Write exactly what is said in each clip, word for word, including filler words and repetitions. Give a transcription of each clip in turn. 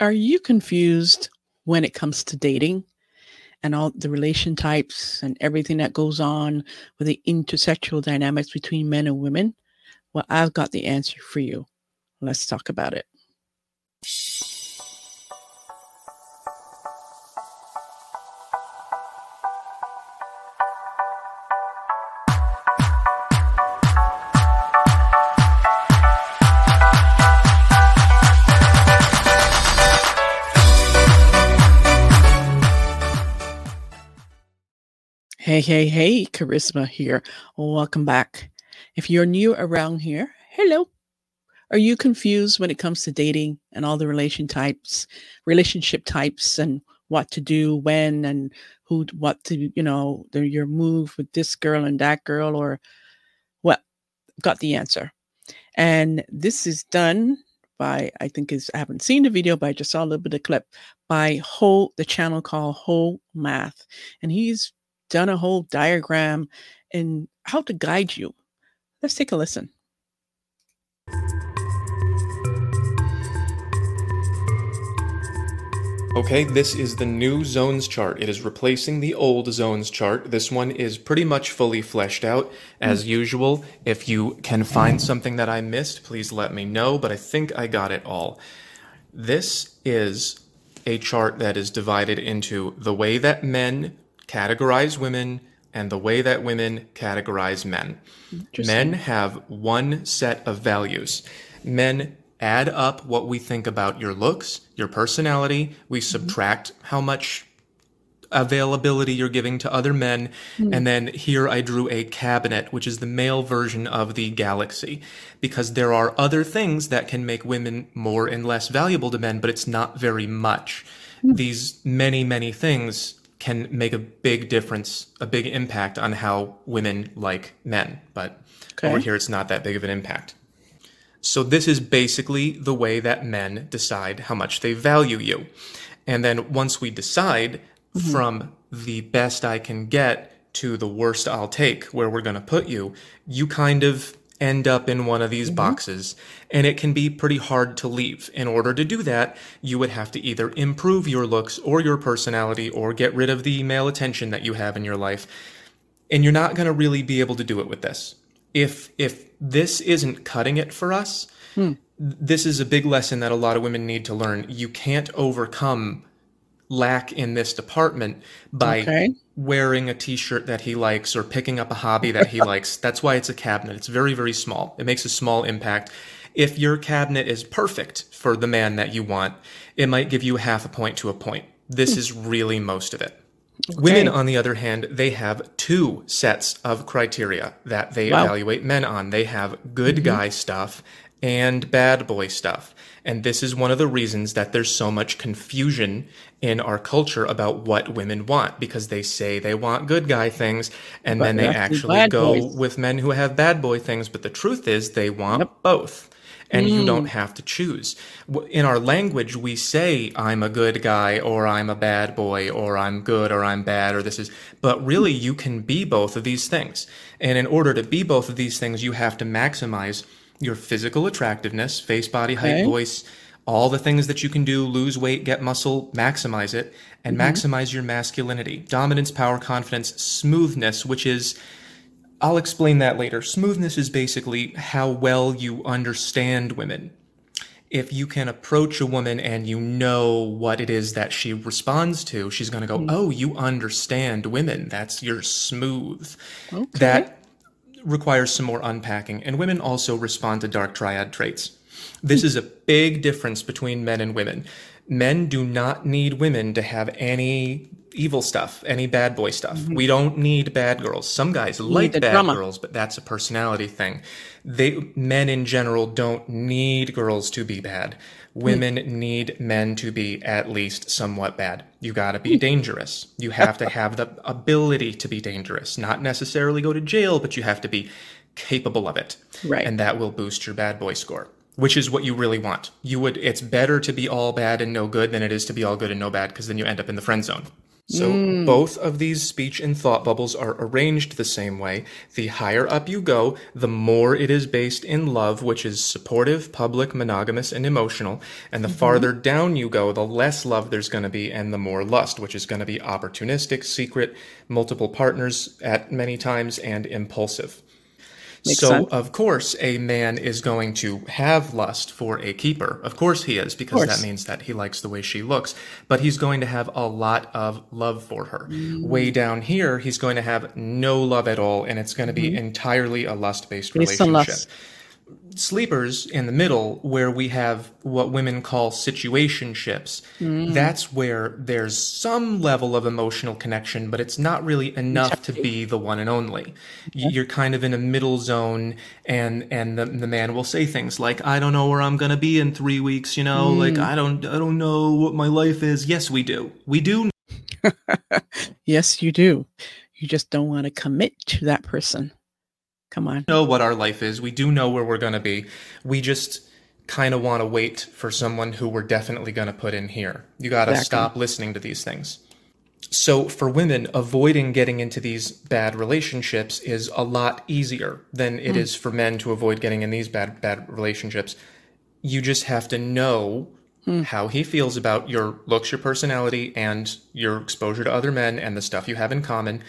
Are you confused when it comes to dating and all the relation types and everything that goes on with the intersexual dynamics between men and women? Well, I've got the answer for you. Let's talk about it. Hey, hey, hey, Charisma here. Welcome back. If you're new around here, hello. Are you confused when it comes to dating and all the relation types, relationship types and what to do, when and who, what to, you know, the, your move with this girl and that girl or well, got the answer. And this is done by, I think is, I haven't seen the video, but I just saw a little bit of clip by Hoe, the channel called Hoe Math. And he's done a whole diagram and how to guide you. Let's take a listen. Okay, this is the new zones chart. It is replacing the old zones chart. This one is pretty much fully fleshed out as mm. usual. If you can find something that I missed, please let me know, but I think I got it all. This is a chart that is divided into the way that men categorize women and the way that women categorize men. Men have one set of values. Men add up what we think about your looks, your personality. We mm-hmm. subtract how much availability you're giving to other men. Mm-hmm. And then here I drew a cabinet, which is the male version of the galaxy, because there are other things that can make women more and less valuable to men, but it's not very much. Mm-hmm. These many, many things can make a big difference, a big impact on how women like men. But okay. over here, it's not that big of an impact. So this is basically the way that men decide how much they value you. And then once we decide mm-hmm. from the best I can get to the worst I'll take, where we're going to put you, you kind of end up in one of these mm-hmm. boxes, and it can be pretty hard to leave. In order to do that, you would have to either improve your looks or your personality or get rid of the male attention that you have in your life, and you're not going to really be able to do it with this. If if this isn't cutting it for us, hmm. this is a big lesson that a lot of women need to learn. You can't overcome lack in this department by okay. wearing a t-shirt that he likes or picking up a hobby that he likes. That's why it's a cabinet. It's very, very small. It makes a small impact. If your cabinet is perfect for the man that you want, it might give you half a point to a point. This is really most of it. Okay. Women, on the other hand, they have two sets of criteria that they wow. evaluate men on. They have good mm-hmm. guy stuff and bad boy stuff. And this is one of the reasons that there's so much confusion in our culture about what women want, because they say they want good guy things, and but then they actually go boys. with men who have bad boy things. But the truth is they want yep. both, and mm. you don't have to choose. In our language, we say, I'm a good guy, or I'm a bad boy, or I'm good, or I'm bad, or this is, but really you can be both of these things. And in order to be both of these things, you have to maximize your physical attractiveness, face, body, height, okay. voice, all the things that you can do, lose weight, get muscle, maximize it, and mm-hmm. maximize your masculinity, dominance, power, confidence, smoothness, which is, I'll explain that later. Smoothness is basically how well you understand women. If you can approach a woman and you know what it is that she responds to, she's going to go, mm-hmm. oh, you understand women. That's your smooth. Okay. That requires some more unpacking, and women also respond to dark triad traits. This is a big difference between men and women. Men do not need women to have any evil stuff, any bad boy stuff. Mm-hmm. We don't need bad girls. Some guys we like bad drama. girls, but that's a personality thing. They, men in general don't need girls to be bad. Women mm. need men to be at least somewhat bad. You got to be dangerous. You have to have the ability to be dangerous, not necessarily go to jail, but you have to be capable of it. Right. And that will boost your bad boy score, which is what you really want. You would, it's better to be all bad and no good than it is to be all good and no bad, because then you end up in the friend zone. So mm. both of these speech and thought bubbles are arranged the same way. The higher up you go, the more it is based in love, which is supportive, public, monogamous, and emotional. And the mm-hmm. farther down you go, the less love there's going to be and the more lust, which is going to be opportunistic, secret, multiple partners at many times, and impulsive. Makes so, sense. Of course, a man is going to have lust for a keeper. Of course he is, because that means that he likes the way she looks. But he's going to have a lot of love for her. Mm. Way down here, he's going to have no love at all, and it's going to be mm. entirely a lust-based relationship. Lust. Sleepers in the middle, where we have what women call situationships, mm. that's where there's some level of emotional connection, but it's not really enough to be the one and only. Okay. You're kind of in a middle zone, and and the, the man will say things like, I don't know where I'm gonna be in three weeks, you know, mm. like I don't I don't know what my life is. Yes, we do. We do. Yes, you do. You just don't want to commit to that person. Come on. We know what our life is. We do know where we're going to be. We just kind of want to wait for someone who we're definitely going to put in here. You got to exactly. stop listening to these things. So for women, avoiding getting into these bad relationships is a lot easier than it mm. is for men to avoid getting in these bad, bad relationships. You just have to know mm. how he feels about your looks, your personality, and your exposure to other men and the stuff you have in common.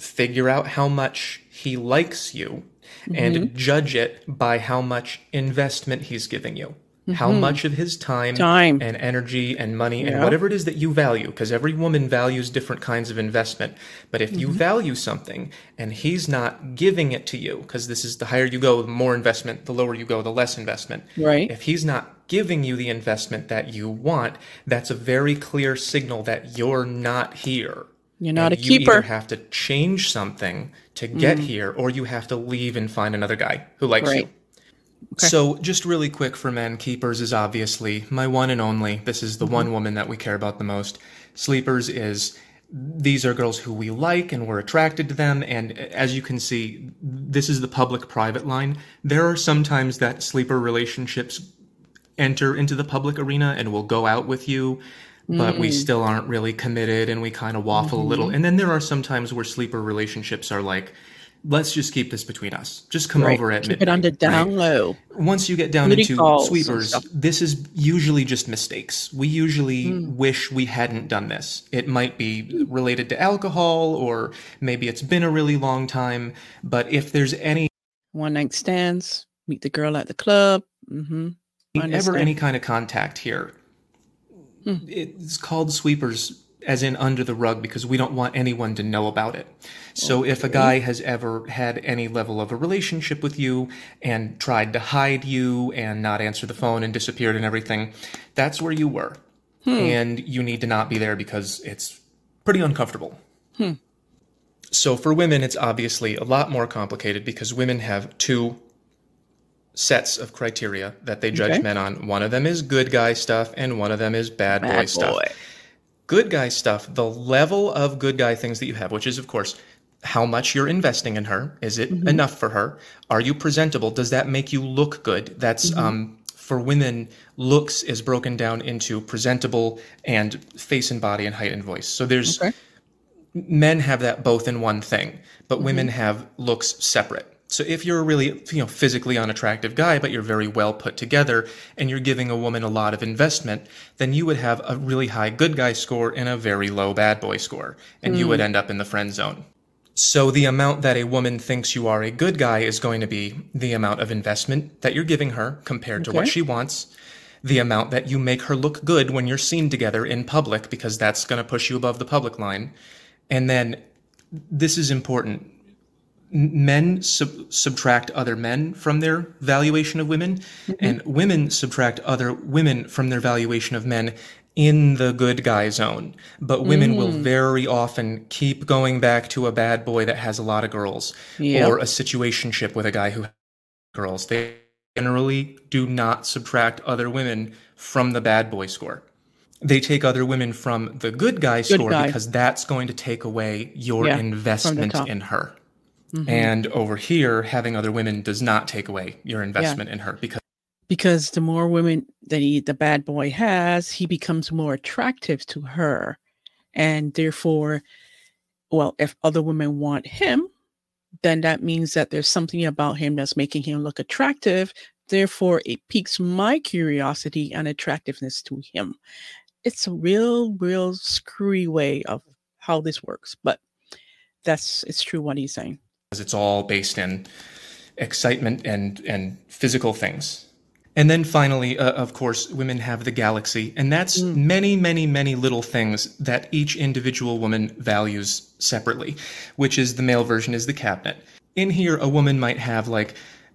Figure out how much he likes you mm-hmm. and judge it by how much investment he's giving you, mm-hmm. how much of his time, time and energy and money yeah. and whatever it is that you value, because every woman values different kinds of investment. But if mm-hmm. you value something and he's not giving it to you, because this is the higher you go, the more investment, the lower you go, the less investment. Right. If he's not giving you the investment that you want, that's a very clear signal that you're not here. You're not and a you keeper. You either have to change something to get mm. here, or you have to leave and find another guy who likes right. you. Okay. So just really quick for men, keepers is obviously my one and only. This is the mm-hmm. one woman that we care about the most. Sleepers is these are girls who we like and we're attracted to them. And as you can see, this is the public-private line. There are sometimes that sleeper relationships enter into the public arena and will go out with you. But mm. we still aren't really committed, and we kind of waffle mm-hmm. a little. And then there are some times where sleeper relationships are like, let's just keep this between us. Just come right. over at midnight. Keep it under down right? low. Once you get down Beauty into sweepers, this is usually just mistakes. We usually mm. wish we hadn't done this. It might be related to alcohol, or maybe it's been a really long time. But if there's any... One night stands, meet the girl at the club. Mm-hmm. Ever any kind of contact here. Hmm. It's called sweepers, as in under the rug, because we don't want anyone to know about it. So okay. if a guy has ever had any level of a relationship with you and tried to hide you and not answer the phone and disappeared and everything, that's where you were. Hmm. And you need to not be there because it's pretty uncomfortable. Hmm. So for women, it's obviously a lot more complicated because women have two sets of criteria that they judge okay. men on. One of them is good guy stuff, and one of them is bad, bad boy stuff. Good guy stuff, the level of good guy things that you have, which is, of course, how much you're investing in her. Is it mm-hmm. enough for her? Are you presentable? Does that make you look good? That's mm-hmm. um for women, looks is broken down into presentable and face and body and height and voice. So there's okay. men have that both in one thing, but mm-hmm. women have looks separate. So if you're a really, you know, physically unattractive guy, but you're very well put together and you're giving a woman a lot of investment, then you would have a really high good guy score and a very low bad boy score, and mm. you would end up in the friend zone. So the amount that a woman thinks you are a good guy is going to be the amount of investment that you're giving her compared okay. to what she wants, the amount that you make her look good when you're seen together in public, because that's going to push you above the public line. And then this is important. Men sub- subtract other men from their valuation of women, mm-hmm. and women subtract other women from their valuation of men in the good guy zone. But women mm. will very often keep going back to a bad boy that has a lot of girls, yep. or a situationship with a guy who has girls. They generally do not subtract other women from the bad boy score. They take other women from the good guy good score guy. Because that's going to take away your yeah, investment in her. Mm-hmm. And over here, having other women does not take away your investment yeah. in her. Because because the more women that he, the bad boy has, he becomes more attractive to her. And therefore, well, if other women want him, then that means that there's something about him that's making him look attractive. Therefore, it piques my curiosity and attractiveness to him. It's a real, real screwy way of how this works, but that's, it's true what he's saying. It's all based in excitement and, and physical things. And then finally, uh, of course, women have the galaxy, and that's mm. many, many, many little things that each individual woman values separately, which is the male version is the cabinet. In here, a woman might have like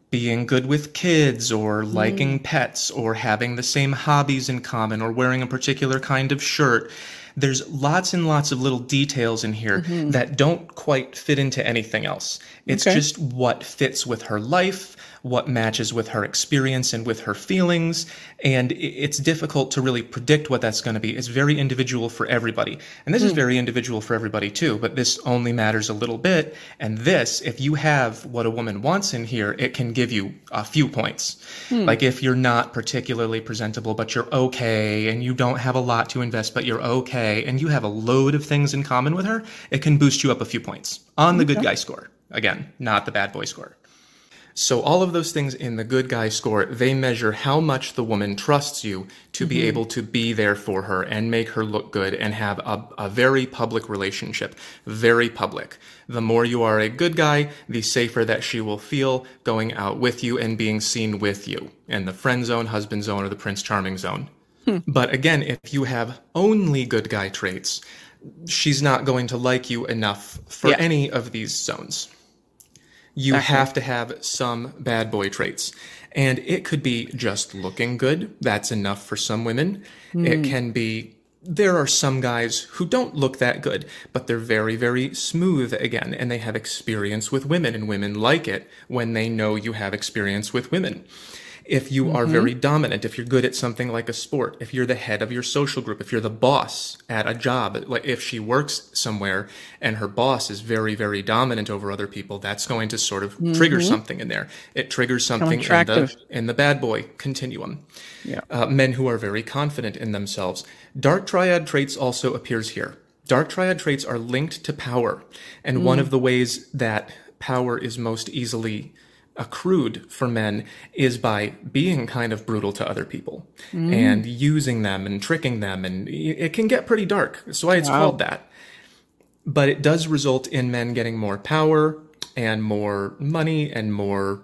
being good with kids or liking mm. pets or having the same hobbies in common or wearing a particular kind of shirt. There's lots and lots of little details in here mm-hmm. that don't quite fit into anything else. It's okay. Just what fits with her life, what matches with her experience and with her feelings. And it's difficult to really predict what that's going to be. It's very individual for everybody. And this mm. is very individual for everybody too, but this only matters a little bit. And this, if you have what a woman wants in here, it can give you a few points. Mm. Like if you're not particularly presentable, but you're okay, and you don't have a lot to invest, but you're okay, and you have a load of things in common with her, it can boost you up a few points on the okay. good guy score. Again, not the bad boy score. So all of those things in the good guy score, they measure how much the woman trusts you to mm-hmm. be able to be there for her and make her look good and have a, a very public relationship, very public. The more you are a good guy, the safer that she will feel going out with you and being seen with you in the friend zone, husband zone, or the Prince Charming zone. But again, if you have only good guy traits, she's not going to like you enough for yeah. any of these zones. You That's have right. to have some bad boy traits. And it could be just looking good. That's enough for some women. Mm. It can be, there are some guys who don't look that good, but they're very, very smooth again. And they have experience with women, and women like it when they know you have experience with women. If you are mm-hmm. very dominant, if you're good at something like a sport, if you're the head of your social group, if you're the boss at a job, like if she works somewhere and her boss is very, very dominant over other people, that's going to sort of mm-hmm. trigger something in there. It triggers something in the, in the bad boy continuum. Yeah. Uh, men who are very confident in themselves. Dark triad traits also appears here. Dark triad traits are linked to power. And mm. one of the ways that power is most easily accrued for men is by being kind of brutal to other people mm. and using them and tricking them. And it can get pretty dark. That's why it's wow. called that. But it does result in men getting more power and more money and more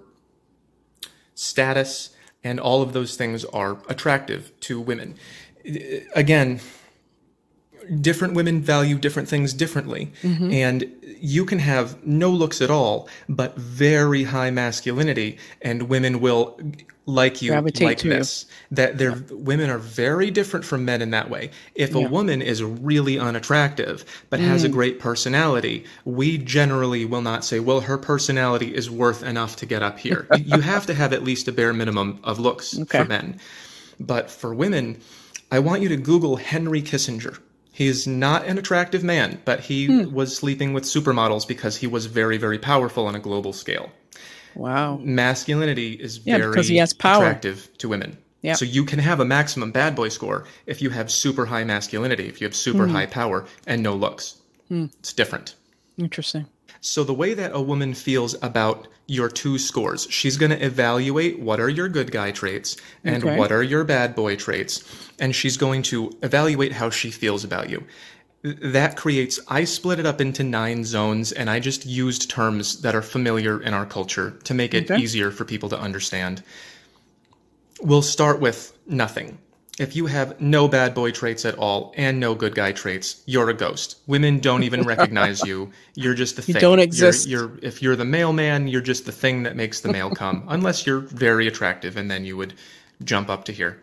status. And all of those things are attractive to women. Again, different women value different things differently. Mm-hmm. And you can have no looks at all, but very high masculinity, and women will like you gravitate like to this. You. That they're, yeah. women are very different from men in that way. If a yeah. woman is really unattractive, but mm. has a great personality, we generally will not say, well, her personality is worth enough to get up here. You have to have at least a bare minimum of looks okay. for men. But for women, I want you to Google Henry Kissinger. He is not an attractive man, but he hmm. was sleeping with supermodels because he was very, very powerful on a global scale. Wow. Masculinity is yeah, very because he has power. Attractive to women. Yeah. So you can have a maximum bad boy score if you have super high masculinity, if you have super mm. high power and no looks. Mm. It's different. Interesting. So the way that a woman feels about your two scores, she's going to evaluate what are your good guy traits and okay. what are your bad boy traits. And she's going to evaluate how she feels about you. That creates, I split it up into nine zones, and I just used terms that are familiar in our culture to make it okay. easier for people to understand. We'll start with nothing. If you have no bad boy traits at all and no good guy traits, you're a ghost. Women don't even recognize you. You're just the thing. You don't exist. You're, you're, if you're the mailman, you're just the thing that makes the mail come, unless you're very attractive, and then you would jump up to here.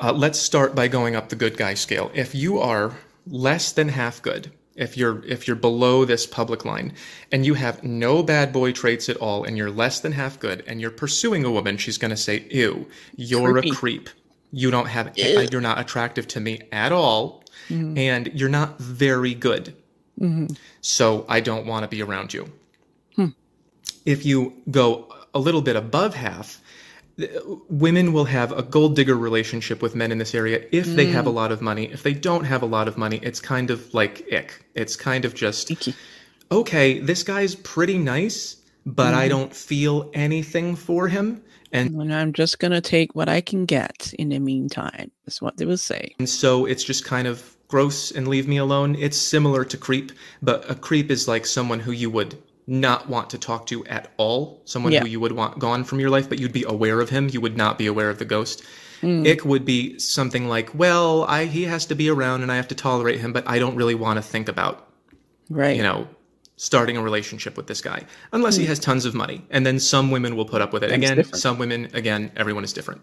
Uh, let's start by going up the good guy scale. If you are less than half good, if you're if you're below this public line and you have no bad boy traits at all and you're less than half good and you're pursuing a woman, she's going to say, ew, you're creepy. a creep. You don't have, you're not attractive to me at all, mm-hmm. and you're not very good. Mm-hmm. So I don't want to be around you. Hmm. If you go a little bit above half, women will have a gold digger relationship with men in this area if mm. they have a lot of money. If they don't have a lot of money, it's kind of like ick. It's kind of just, Icky. okay, this guy's pretty nice, but mm. I don't feel anything for him. And, and I'm just going to take what I can get in the meantime, is what they will say. And so it's just kind of gross and leave me alone. It's similar to creep, but a creep is like someone who you would not want to talk to at all. Someone yeah. who you would want gone from your life, but you'd be aware of him. You would not be aware of the ghost. Mm. Ick would be something like, well, I, he has to be around and I have to tolerate him, but I don't really want to think about, right. you know, starting a relationship with this guy, unless mm. he has tons of money. And then some women will put up with it. That's again, different. some women, again, everyone is different.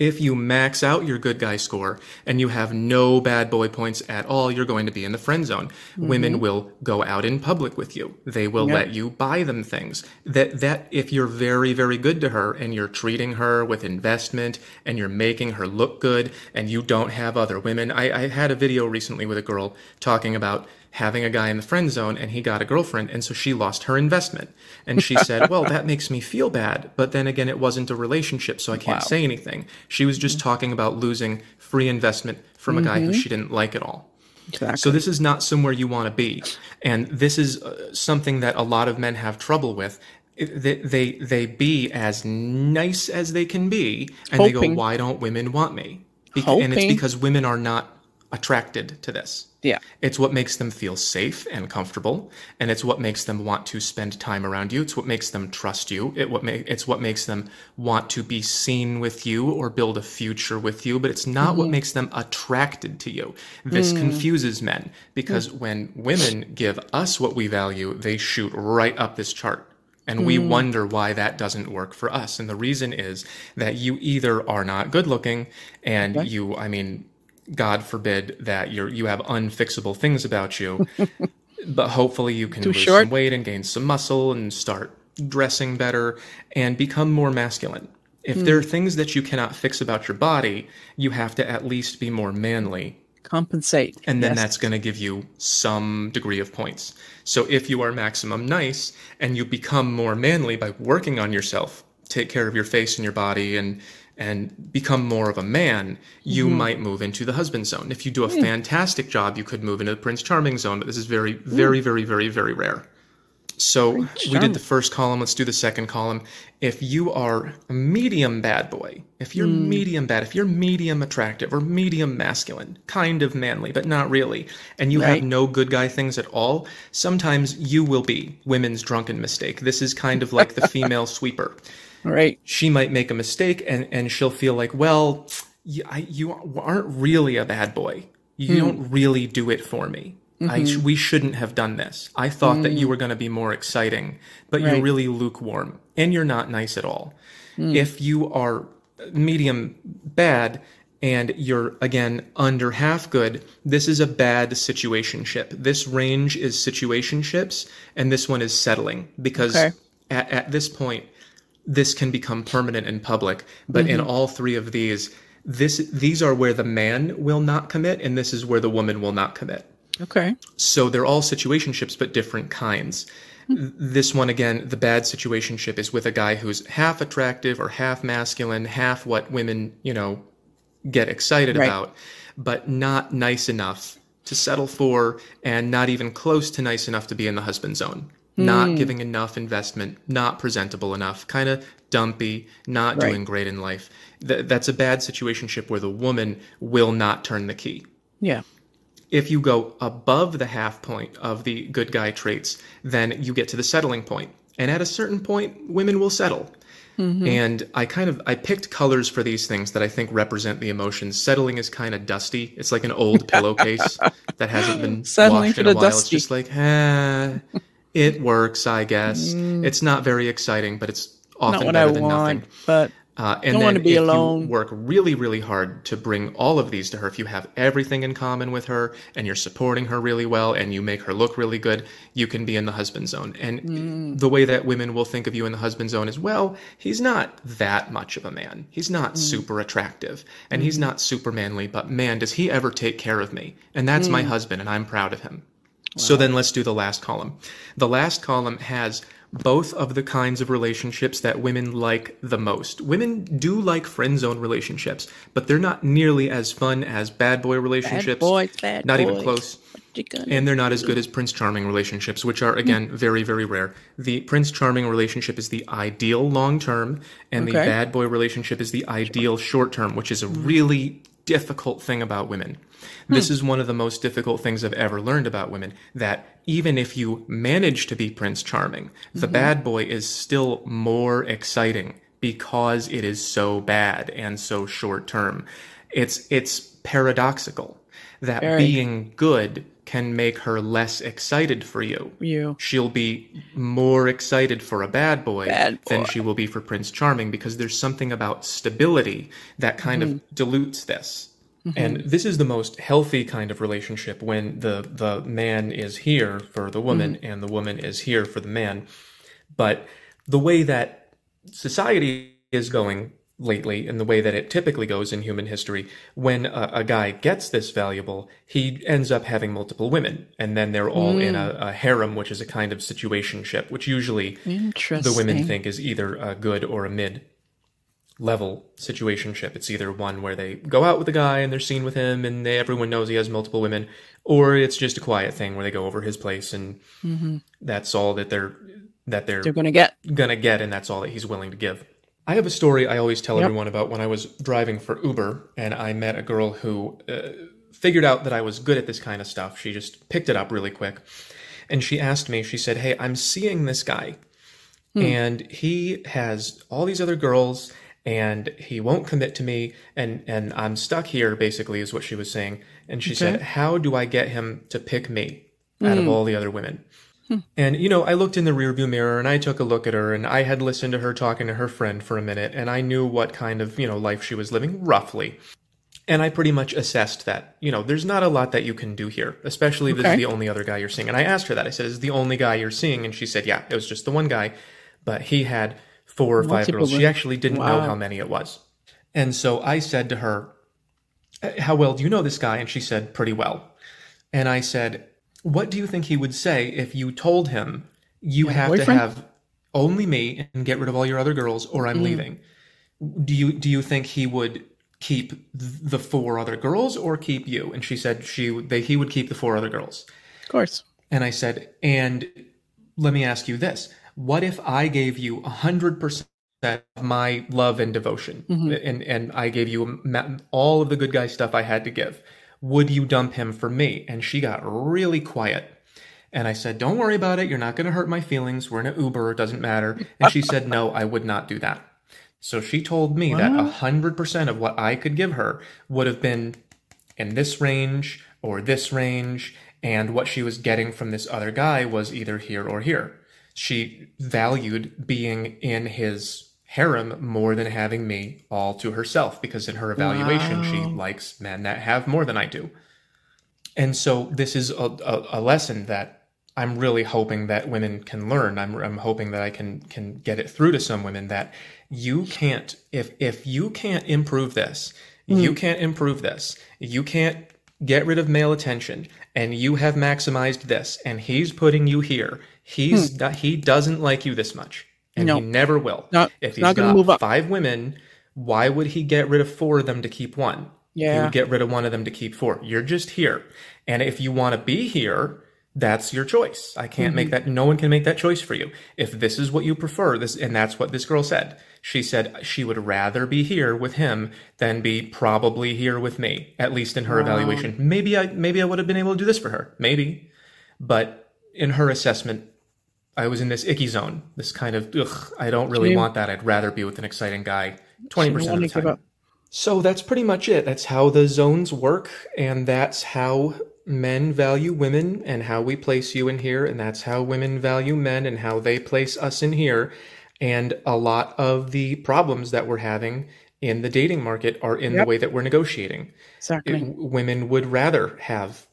If you max out your good guy score and you have no bad boy points at all, you're going to be in the friend zone. Mm-hmm. Women will go out in public with you. They will yep. let you buy them things. That that if you're very, very good to her and you're treating her with investment and you're making her look good and you don't have other women. I, I had a video recently with a girl talking about having a guy in the friend zone and he got a girlfriend and so she lost her investment. And she said, well, that makes me feel bad. But then again, it wasn't a relationship, so I can't wow. say anything. She was just mm-hmm. talking about losing free investment from mm-hmm. a guy who she didn't like at all. Exactly. So this is not somewhere you want to be. And this is uh, something that a lot of men have trouble with. It, they, they, they be as nice as they can be. And Hoping. they go, why don't women want me? Be- and it's because women are not attracted to this. Yeah. It's what makes them feel safe and comfortable, and it's what makes them want to spend time around you. It's what makes them trust you. It what ma- it's what makes them want to be seen with you or build a future with you, but it's not mm-hmm. what makes them attracted to you. This mm. confuses men, because mm. when women give us what we value, they shoot right up this chart. And we mm. wonder why that doesn't work for us. And the reason is that you either are not good looking and okay. you, I mean... God forbid that you're you have unfixable things about you, but hopefully you can Too lose short. some weight and gain some muscle and start dressing better and become more masculine. If mm. there are things that you cannot fix about your body, you have to at least be more manly. Compensate. And then yes. that's going to give you some degree of points. So if you are maximum nice and you become more manly by working on yourself, take care of your face and your body and and become more of a man, you mm-hmm. might move into the husband zone. If you do a mm. fantastic job, you could move into the Prince Charming zone, but this is very, very, mm. very, very, very rare. So we did the first column. Let's do the second column. If you are a medium bad boy, if you're mm. medium bad, if you're medium attractive or medium masculine, kind of manly, but not really, and you right. have no good guy things at all, sometimes you will be women's drunken mistake. This is kind of like the female sweeper. Right. She might make a mistake and, and she'll feel like, well, you, I, you aren't really a bad boy. You mm. don't really do it for me. Mm-hmm. I, we shouldn't have done this. I thought mm. that you were going to be more exciting, but right. you're really lukewarm and you're not nice at all. Mm. If you are medium bad and you're, again, under half good, this is a bad situationship. This range is situationships and this one is settling, because okay. at, at this point, this can become permanent in public, but mm-hmm. in all three of these, this these are where the man will not commit, and this is where the woman will not commit. Okay. So they're all situationships, but different kinds. Mm-hmm. This one, again, the bad situationship is with a guy who's half attractive or half masculine, half what women, you know, get excited right. about, but not nice enough to settle for, and not even close to nice enough to be in the husband zone. Not mm. giving enough investment, not presentable enough, kind of dumpy, not right. doing great in life. Th- that's a bad situationship where the woman will not turn the key. Yeah. If you go above the half point of the good guy traits, then you get to the settling point. And at a certain point, women will settle. Mm-hmm. And I kind of, I picked colors for these things that I think represent the emotions. Settling is kind of dusty. It's like an old pillowcase that hasn't been Settling washed in a while. Dusty. It's just like, ah... It works, I guess. Mm. It's not very exciting, but it's often better than nothing. But uh, and don't then want to be if alone. You work really, really hard to bring all of these to her, if you have everything in common with her and you're supporting her really well and you make her look really good, you can be in the husband zone. And mm. the way that women will think of you in the husband zone is, well, he's not that much of a man. He's not mm. super attractive and mm. he's not super manly, but man, does he ever take care of me? And that's mm. my husband and I'm proud of him. Wow. So then let's do the last column. The last column has both of the kinds of relationships that women like the most. Women do like friend zone relationships, but they're not nearly as fun as bad boy relationships. Bad boys, bad not boys. Even close. And they're not as good as Prince Charming relationships, which are, again, very, very rare. The Prince Charming relationship is the ideal long-term, and okay. the bad boy relationship is the ideal short-term, which is a really difficult thing about women. Hmm. This is one of the most difficult things I've ever learned about women, that even if you manage to be Prince Charming, the mm-hmm. bad boy is still more exciting because it is so bad and so short-term. It's, it's paradoxical that Very. being good can make her less excited for you. you. She'll be more excited for a bad boy, bad boy than she will be for Prince Charming, because there's something about stability that kind mm-hmm. of dilutes this. Mm-hmm. And this is the most healthy kind of relationship, when the, the man is here for the woman mm-hmm. and the woman is here for the man. But the way that society is going lately, and the way that it typically goes in human history, when a, a guy gets this valuable, he ends up having multiple women, and then they're all mm. in a, a harem, which is a kind of situationship, which usually the women think is either a good or a mid-level situationship. It's either one where they go out with a guy and they're seen with him, and they, everyone knows he has multiple women, or it's just a quiet thing where they go over his place, and mm-hmm. that's all that they're that they're, they're gonna get, gonna get, and that's all that he's willing to give. I have a story I always tell yep. everyone about when I was driving for Uber, and I met a girl who uh, figured out that I was good at this kind of stuff. She just picked it up really quick. And she asked me, she said, "Hey, I'm seeing this guy hmm. and he has all these other girls and he won't commit to me. And, and I'm stuck here," basically, is what she was saying. And she okay. said, "How do I get him to pick me hmm. out of all the other women?" And, you know, I looked in the rearview mirror and I took a look at her, and I had listened to her talking to her friend for a minute, and I knew what kind of, you know, life she was living, roughly. And I pretty much assessed that, you know, there's not a lot that you can do here, especially if okay. this is the only other guy you're seeing. And I asked her that. I said, "Is the only guy you're seeing?" And she said, "Yeah, it was just the one guy, but he had four or Multiple five girls." Women. She actually didn't wow. know how many it was. And so I said to her, "How well do you know this guy?" And she said, "Pretty well." And I said, "What do you think he would say if you told him you have boyfriend? to have only me and get rid of all your other girls, or I'm mm. leaving? Do you do you think he would keep the four other girls or keep you?" And she said she they, he would keep the four other girls. Of course. And I said, "And let me ask you this. What if I gave you one hundred percent of my love and devotion mm-hmm. and, and I gave you all of the good guy stuff I had to give? Would you dump him for me?" And she got really quiet. And I said, "Don't worry about it. You're not going to hurt my feelings. We're in an Uber. It doesn't matter." And she said, "No, I would not do that." So she told me what? that one hundred percent of what I could give her would have been in this range or this range. And what she was getting from this other guy was either here or here. She valued being in his harem more than having me all to herself, because in her evaluation, wow. she likes men that have more than I do. And so this is a, a, a lesson that I'm really hoping that women can learn. I'm, I'm hoping that I can can get it through to some women that you can't, if if you can't improve this, mm. you can't improve this, you can't get rid of male attention, and you have maximized this, and he's putting you here. He's hmm. he doesn't like you this much. And no. he never will. Not, if he's not got move up. five women, why would he get rid of four of them to keep one? Yeah. He would get rid of one of them to keep four. You're just here. And if you want to be here, that's your choice. I can't mm-hmm. make that. No one can make that choice for you. If this is what you prefer, this, and that's what this girl said. She said she would rather be here with him than be probably here with me, at least in her wow. evaluation. Maybe I, maybe I would have been able to do this for her. Maybe. But in her assessment, I was in this icky zone, this kind of, ugh, I don't really she, want that. I'd rather be with an exciting guy twenty percent of the time. So that's pretty much it. That's how the zones work. And that's how men value women, and how we place you in here. And that's how women value men, and how they place us in here. And a lot of the problems that we're having in the dating market are in yep. the way that we're negotiating. Exactly. It, women would rather have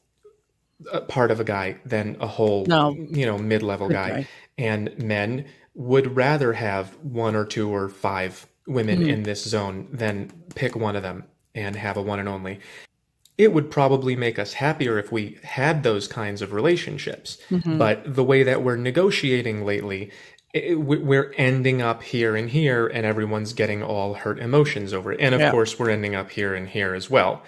a part of a guy than a whole, no. you know, mid-level guy. guy. And men would rather have one or two or five women mm-hmm. in this zone than pick one of them and have a one and only. It would probably make us happier if we had those kinds of relationships. Mm-hmm. But the way that we're negotiating lately it, we're ending up here and here, and everyone's getting all hurt emotions over it. And of yeah. course, we're ending up here and here as well.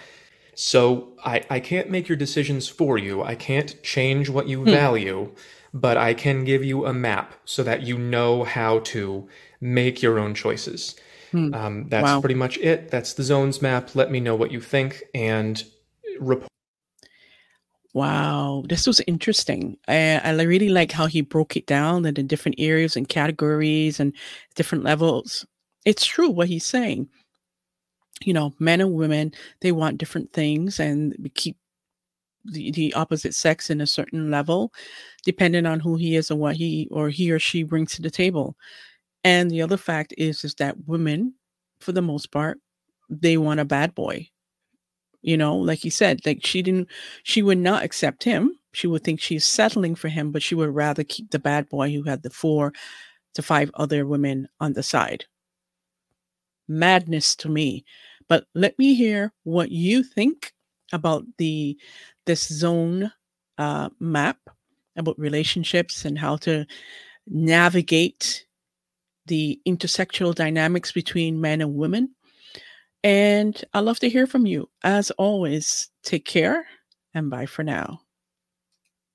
So I, I can't make your decisions for you. I can't change what you hmm. value, but I can give you a map so that you know how to make your own choices. Hmm. Um, that's wow. pretty much it. That's the zones map. Let me know what you think and report. Wow, this was interesting. I, I really like how he broke it down into different areas and categories and different levels. It's true what he's saying. You know, men and women, they want different things, and we keep the, the opposite sex in a certain level, depending on who he is and what he or he or she brings to the table. And the other fact is, is that women, for the most part, they want a bad boy. You know, like he said, like she didn't, she would not accept him. She would think she's settling for him, but she would rather keep the bad boy who had the four to five other women on the side. Madness to me. But let me hear what you think about the this zone uh, map, about relationships and how to navigate the intersectional dynamics between men and women. And I'd love to hear from you. As always, take care and bye for now.